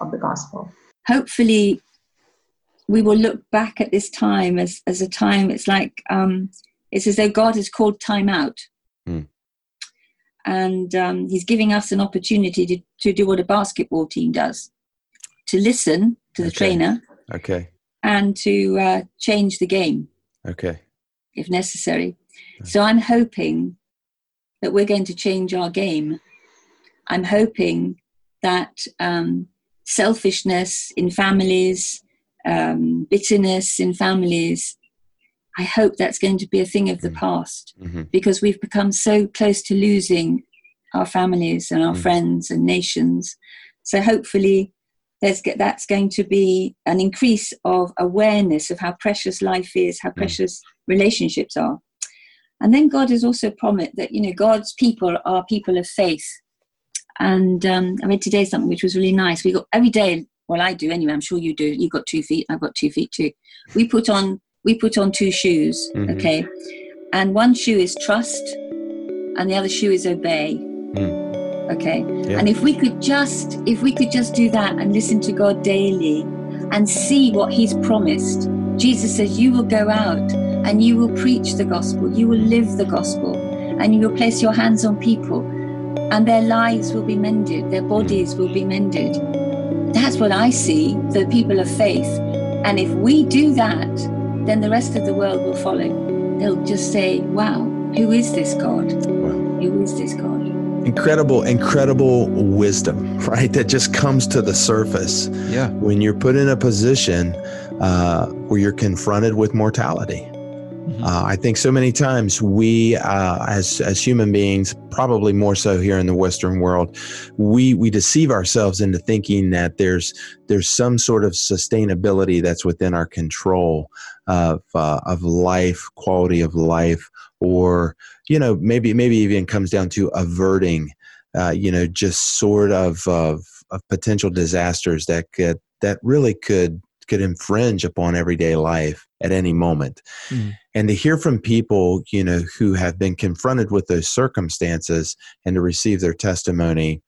of the gospel. Hopefully, we will look back at this time as, as a time. It's like um, it's as though God has called time out, mm. and um, He's giving us an opportunity to, to do what a basketball team does: to listen to the okay. trainer, okay, and to uh, change the game, okay, if necessary. Right. So I'm hoping that we're going to change our game. I'm hoping that. Um, Selfishness in families, um, bitterness in families. I hope that's going to be a thing of the mm-hmm. past mm-hmm. because we've become so close to losing our families and our mm-hmm. friends and nations. So hopefully there's, that's going to be an increase of awareness of how precious life is, how mm-hmm. precious relationships are. And then God has also promised that, you know, God's people are people of faith. And um, I read today something which was really nice. We got every day, well, I do anyway. I'm sure you do. You've got two feet. I've got two feet too. We put on we put on two shoes, mm-hmm. okay? And one shoe is trust, and the other shoe is obey, mm. okay? Yeah. And if we could just if we could just do that and listen to God daily, and see what He's promised. Jesus says, "You will go out and you will preach the gospel. You will live the gospel, and you will place your hands on people." And their lives will be mended, their bodies will be mended. That's what I see, the people of faith. And if we do that, then the rest of the world will follow. They'll just say, wow, who is this God? Wow. Who is this God? Incredible, incredible wisdom, right? That just comes to the surface yeah. when you're put in a position uh, where you're confronted with mortality. Uh, I think so many times we, uh, as as human beings, probably more so here in the Western world, we we deceive ourselves into thinking that there's there's some sort of sustainability that's within our control of uh, of life, quality of life, or you know maybe maybe even comes down to averting, uh, you know, just sort of of, of potential disasters that could, that really could. could infringe upon everyday life at any moment. Mm. And to hear from people, you know, who have been confronted with those circumstances and to receive their testimony,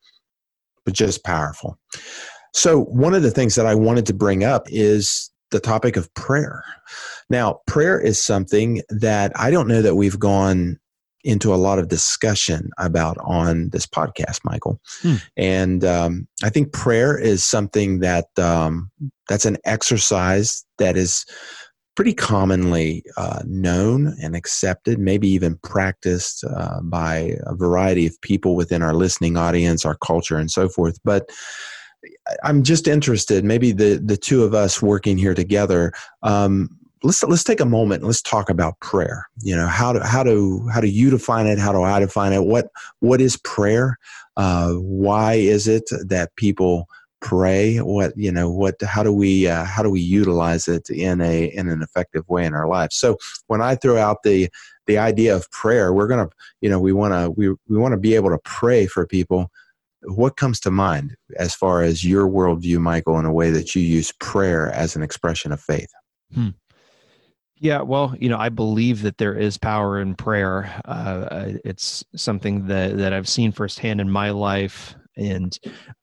but just powerful. So one of the things that I wanted to bring up is the topic of prayer. Now, prayer is something that I don't know that we've gone into a lot of discussion about on this podcast, Michael. Hmm. And um, I think prayer is something that um, that's an exercise that is pretty commonly uh, known and accepted, maybe even practiced uh, by a variety of people within our listening audience, our culture, and so forth. But I'm just interested, maybe the the two of us working here together, um, Let's let's take a moment and let's talk about prayer. You know, how do how do how do you define it? How do I define it? What what is prayer? Uh, why is it that people pray? What you know? What how do we uh, how do we utilize it in a in an effective way in our lives? So when I throw out the the idea of prayer, we're gonna you know we wanna we we wanna be able to pray for people. What comes to mind as far as your worldview, Michael, in a way that you use prayer as an expression of faith? Hmm. Yeah, well, you know, I believe that there is power in prayer. Uh, it's something that, that I've seen firsthand in my life, and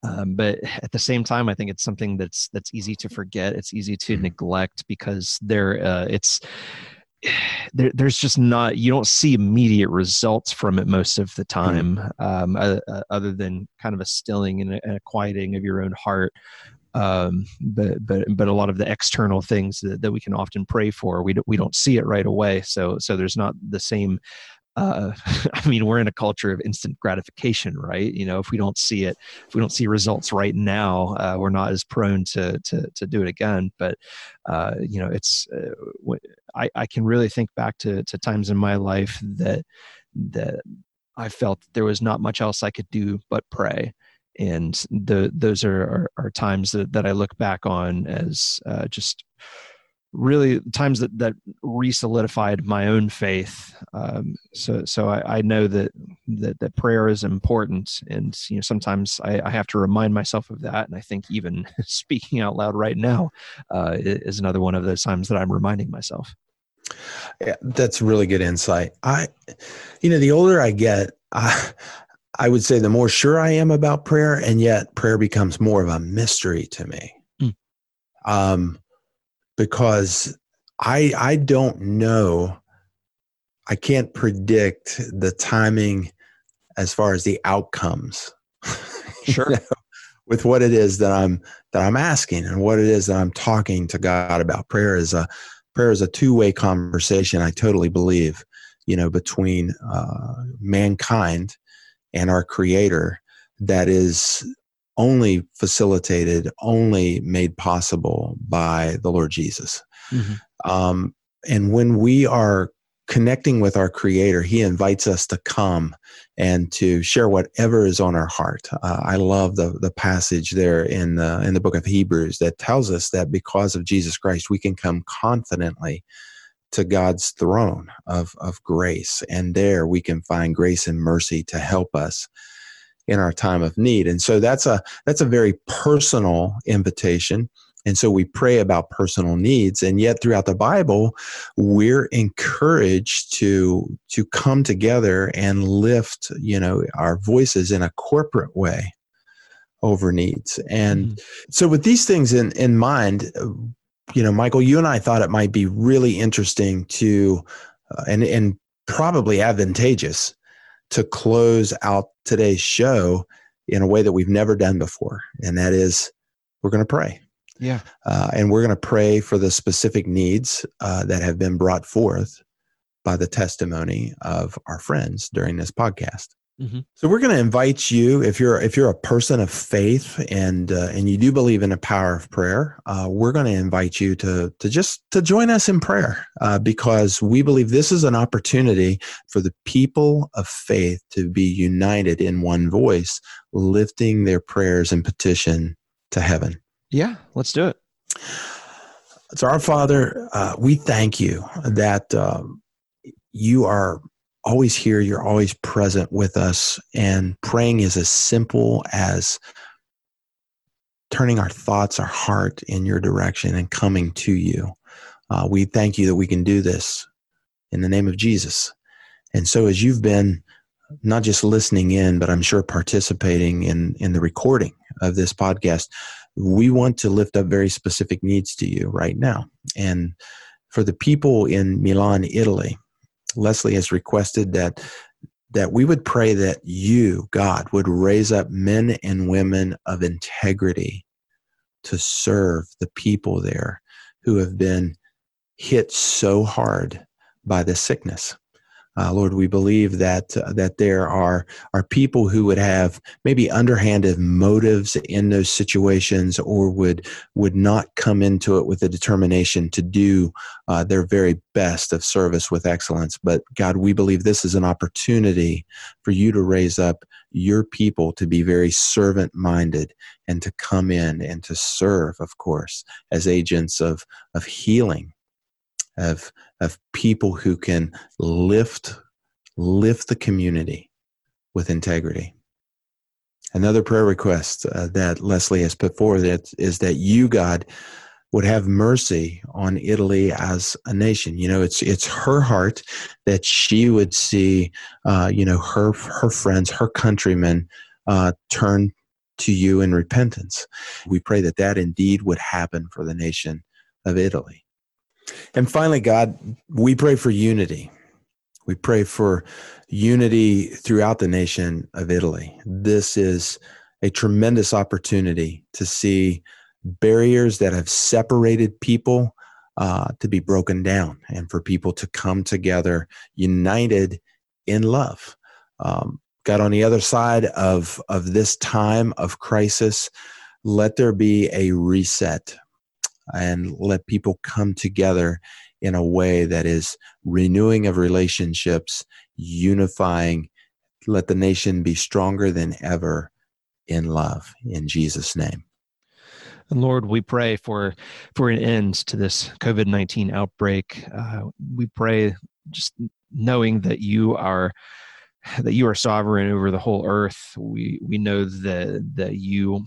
um, but at the same time, I think it's something that's that's easy to forget. It's easy to neglect because there, uh, it's there, there's just not, you don't see immediate results from it most of the time, mm-hmm. um, other than kind of a stilling and a, and a quieting of your own heart. Um, but, but, but a lot of the external things that, that we can often pray for, we don't, we don't see it right away. So, so there's not the same, uh, I mean, we're in a culture of instant gratification, right? You know, if we don't see it, if we don't see results right now, uh, we're not as prone to, to, to do it again. But, uh, you know, it's, uh, I, I can really think back to, to times in my life that, that I felt there was not much else I could do but pray. And the, those are, are, are times that, that I look back on as uh, just really times that, that re-solidified my own faith. Um, so so I, I know that, that that prayer is important. And you know, sometimes I, I have to remind myself of that. And I think even speaking out loud right now uh, is another one of those times that I'm reminding myself. Yeah, that's really good insight. I, you know, the older I get, I I would say the more sure I am about prayer, and yet prayer becomes more of a mystery to me. Mm. Um, because I, I don't know, I can't predict the timing as far as the outcomes. Sure. You know, with what it is that I'm, that I'm asking and what it is that I'm talking to God about. Prayer is a, prayer is a two-way conversation. I totally believe, you know, between uh, mankind and our Creator, that is only facilitated, only made possible by the Lord Jesus. Mm-hmm. Um, and when we are connecting with our Creator, He invites us to come and to share whatever is on our heart. Uh, I love the the passage there in the in the book of Hebrews that tells us that because of Jesus Christ, we can come confidently to God's throne of, of grace. And there we can find grace and mercy to help us in our time of need. And so that's a, that's a very personal invitation. And so we pray about personal needs. And yet throughout the Bible, we're encouraged to, to come together and lift, you know, our voices in a corporate way over needs. And mm-hmm. so with these things in, in mind, you know, Michael, you and I thought it might be really interesting to, uh, and and probably advantageous, to close out today's show in a way that we've never done before, and that is, we're going to pray. Yeah, uh, and we're going to pray for the specific needs uh, that have been brought forth by the testimony of our friends during this podcast. Mm-hmm. So we're going to invite you, if you're if you're a person of faith and uh, and you do believe in the power of prayer, uh, we're going to invite you to to just to join us in prayer uh, because we believe this is an opportunity for the people of faith to be united in one voice, lifting their prayers and petition to heaven. Yeah, let's do it. So our Father, uh, we thank you that uh, you are always here, you're always present with us, and praying is as simple as turning our thoughts, our heart in your direction and coming to you. Uh, we thank you that we can do this in the name of Jesus. And so as you've been not just listening in, but I'm sure participating in, in the recording of this podcast, we want to lift up very specific needs to you right now. And for the people in Milan, Italy, Leslie has requested that that we would pray that you, God, would raise up men and women of integrity to serve the people there who have been hit so hard by this sickness. Uh, Lord, we believe that uh, that there are, are people who would have maybe underhanded motives in those situations, or would would not come into it with a determination to do uh, their very best of service with excellence. But God, we believe this is an opportunity for you to raise up your people to be very servant-minded and to come in and to serve, of course, as agents of, of healing. Of, of people who can lift, lift the community with integrity. Another prayer request uh, that Leslie has put forward is that you, God, would have mercy on Italy as a nation. You know, it's it's her heart that she would see, uh, you know, her her friends, her countrymen uh, turn to you in repentance. We pray that that indeed would happen for the nation of Italy. And finally, God, we pray for unity. We pray for unity throughout the nation of Italy. This is a tremendous opportunity to see barriers that have separated people uh, to be broken down and for people to come together united in love. Um, God, on the other side of, of this time of crisis, let there be a reset and let people come together in a way that is renewing of relationships, unifying. Let the nation be stronger than ever in love, in Jesus' name. And Lord, we pray for for an end to this COVID nineteen outbreak. Uh, we pray just knowing that you are that you are sovereign over the whole earth. We we know that that you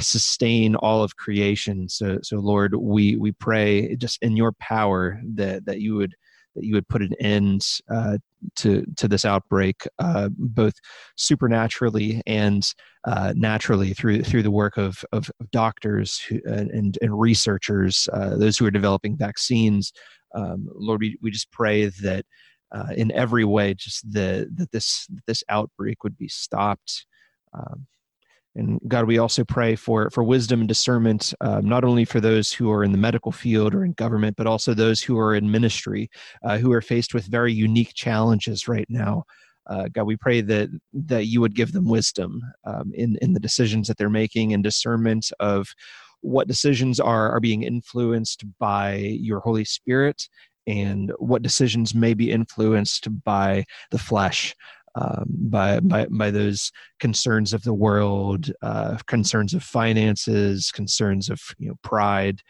sustain all of creation. So so Lord, we we pray just in your power that that you would that you would put an end uh, to to this outbreak, uh, both supernaturally and uh, naturally through through the work of of doctors who, and and researchers, uh, those who are developing vaccines. Um, Lord, we, we just pray that uh, in every way, just the that this this outbreak would be stopped. Um, And God, we also pray for, for wisdom and discernment, uh, not only for those who are in the medical field or in government, but also those who are in ministry, uh, who are faced with very unique challenges right now. Uh, God, we pray that that you would give them wisdom um, in, in the decisions that they're making and discernment of what decisions are, are being influenced by your Holy Spirit and what decisions may be influenced by the flesh. Um, by by by those concerns of the world, uh, concerns of finances, concerns of you know pride,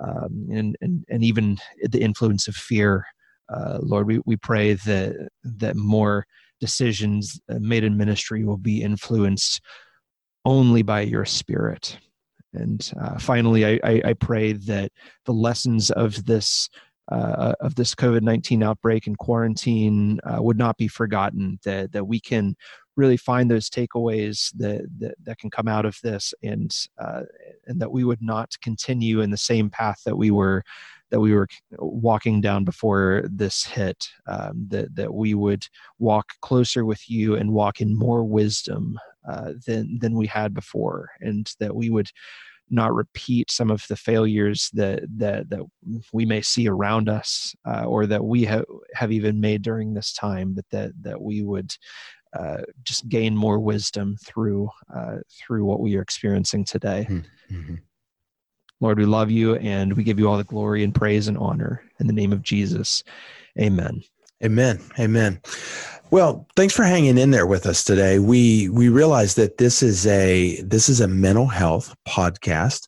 um, and and and even the influence of fear. Uh, Lord, we, we pray that that more decisions made in ministry will be influenced only by your Spirit. And uh, finally, I, I I pray that the lessons of this. Uh, of this COVID nineteen outbreak and quarantine uh, would not be forgotten, that that we can really find those takeaways that that, that can come out of this, and uh, and that we would not continue in the same path that we were that we were walking down before this hit, um, that that we would walk closer with you and walk in more wisdom uh, than than we had before, and that we would not repeat some of the failures that that that we may see around us, uh, or that we ha- have even made during this time, but that that we would uh, just gain more wisdom through uh, through what we are experiencing today. Mm-hmm. Lord, we love you, and we give you all the glory and praise and honor in the name of Jesus. Amen. Amen. Amen. Well, thanks for hanging in there with us today. We we realize that this is a this is a mental health podcast,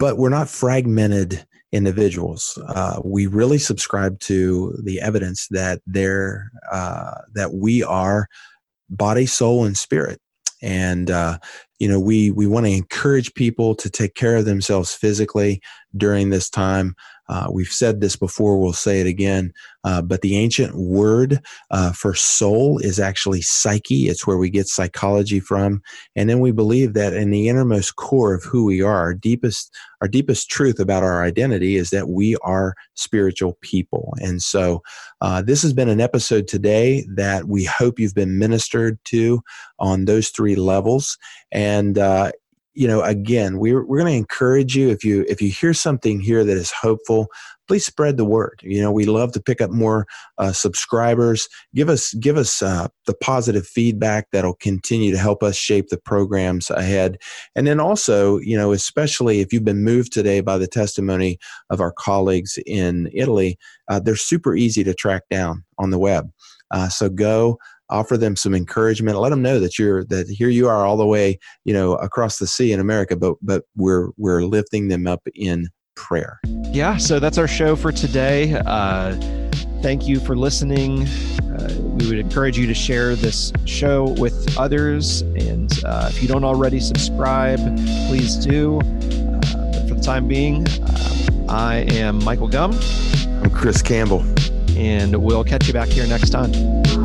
but we're not fragmented individuals. Uh, we really subscribe to the evidence that there uh, that we are body, soul, and spirit, and uh, you know we we want to encourage people to take care of themselves physically during this time. Uh, we've said this before, we'll say it again, uh, but the ancient word uh, for soul is actually psyche. It's where we get psychology from. And then we believe that in the innermost core of who we are, our deepest, our deepest truth about our identity is that we are spiritual people. And so uh, this has been an episode today that we hope you've been ministered to on those three levels. And uh You know, again, we're we're going to encourage you. If you if you hear something here that is hopeful, please spread the word. You know, we love to pick up more uh, subscribers. Give us give us uh, the positive feedback that'll continue to help us shape the programs ahead. And then also, you know, especially if you've been moved today by the testimony of our colleagues in Italy, uh, they're super easy to track down on the web. Uh, so go. Offer them some encouragement. Let them know that you're that here you are all the way, you know, across the sea in America, but but we're we're lifting them up in prayer. Yeah, so that's our show for today. Uh, thank you for listening. Uh, we would encourage you to share this show with others, and uh, if you don't already subscribe, please do. Uh, but for the time being, uh, I am Michael Gunn. I'm Chris Campbell, and we'll catch you back here next time.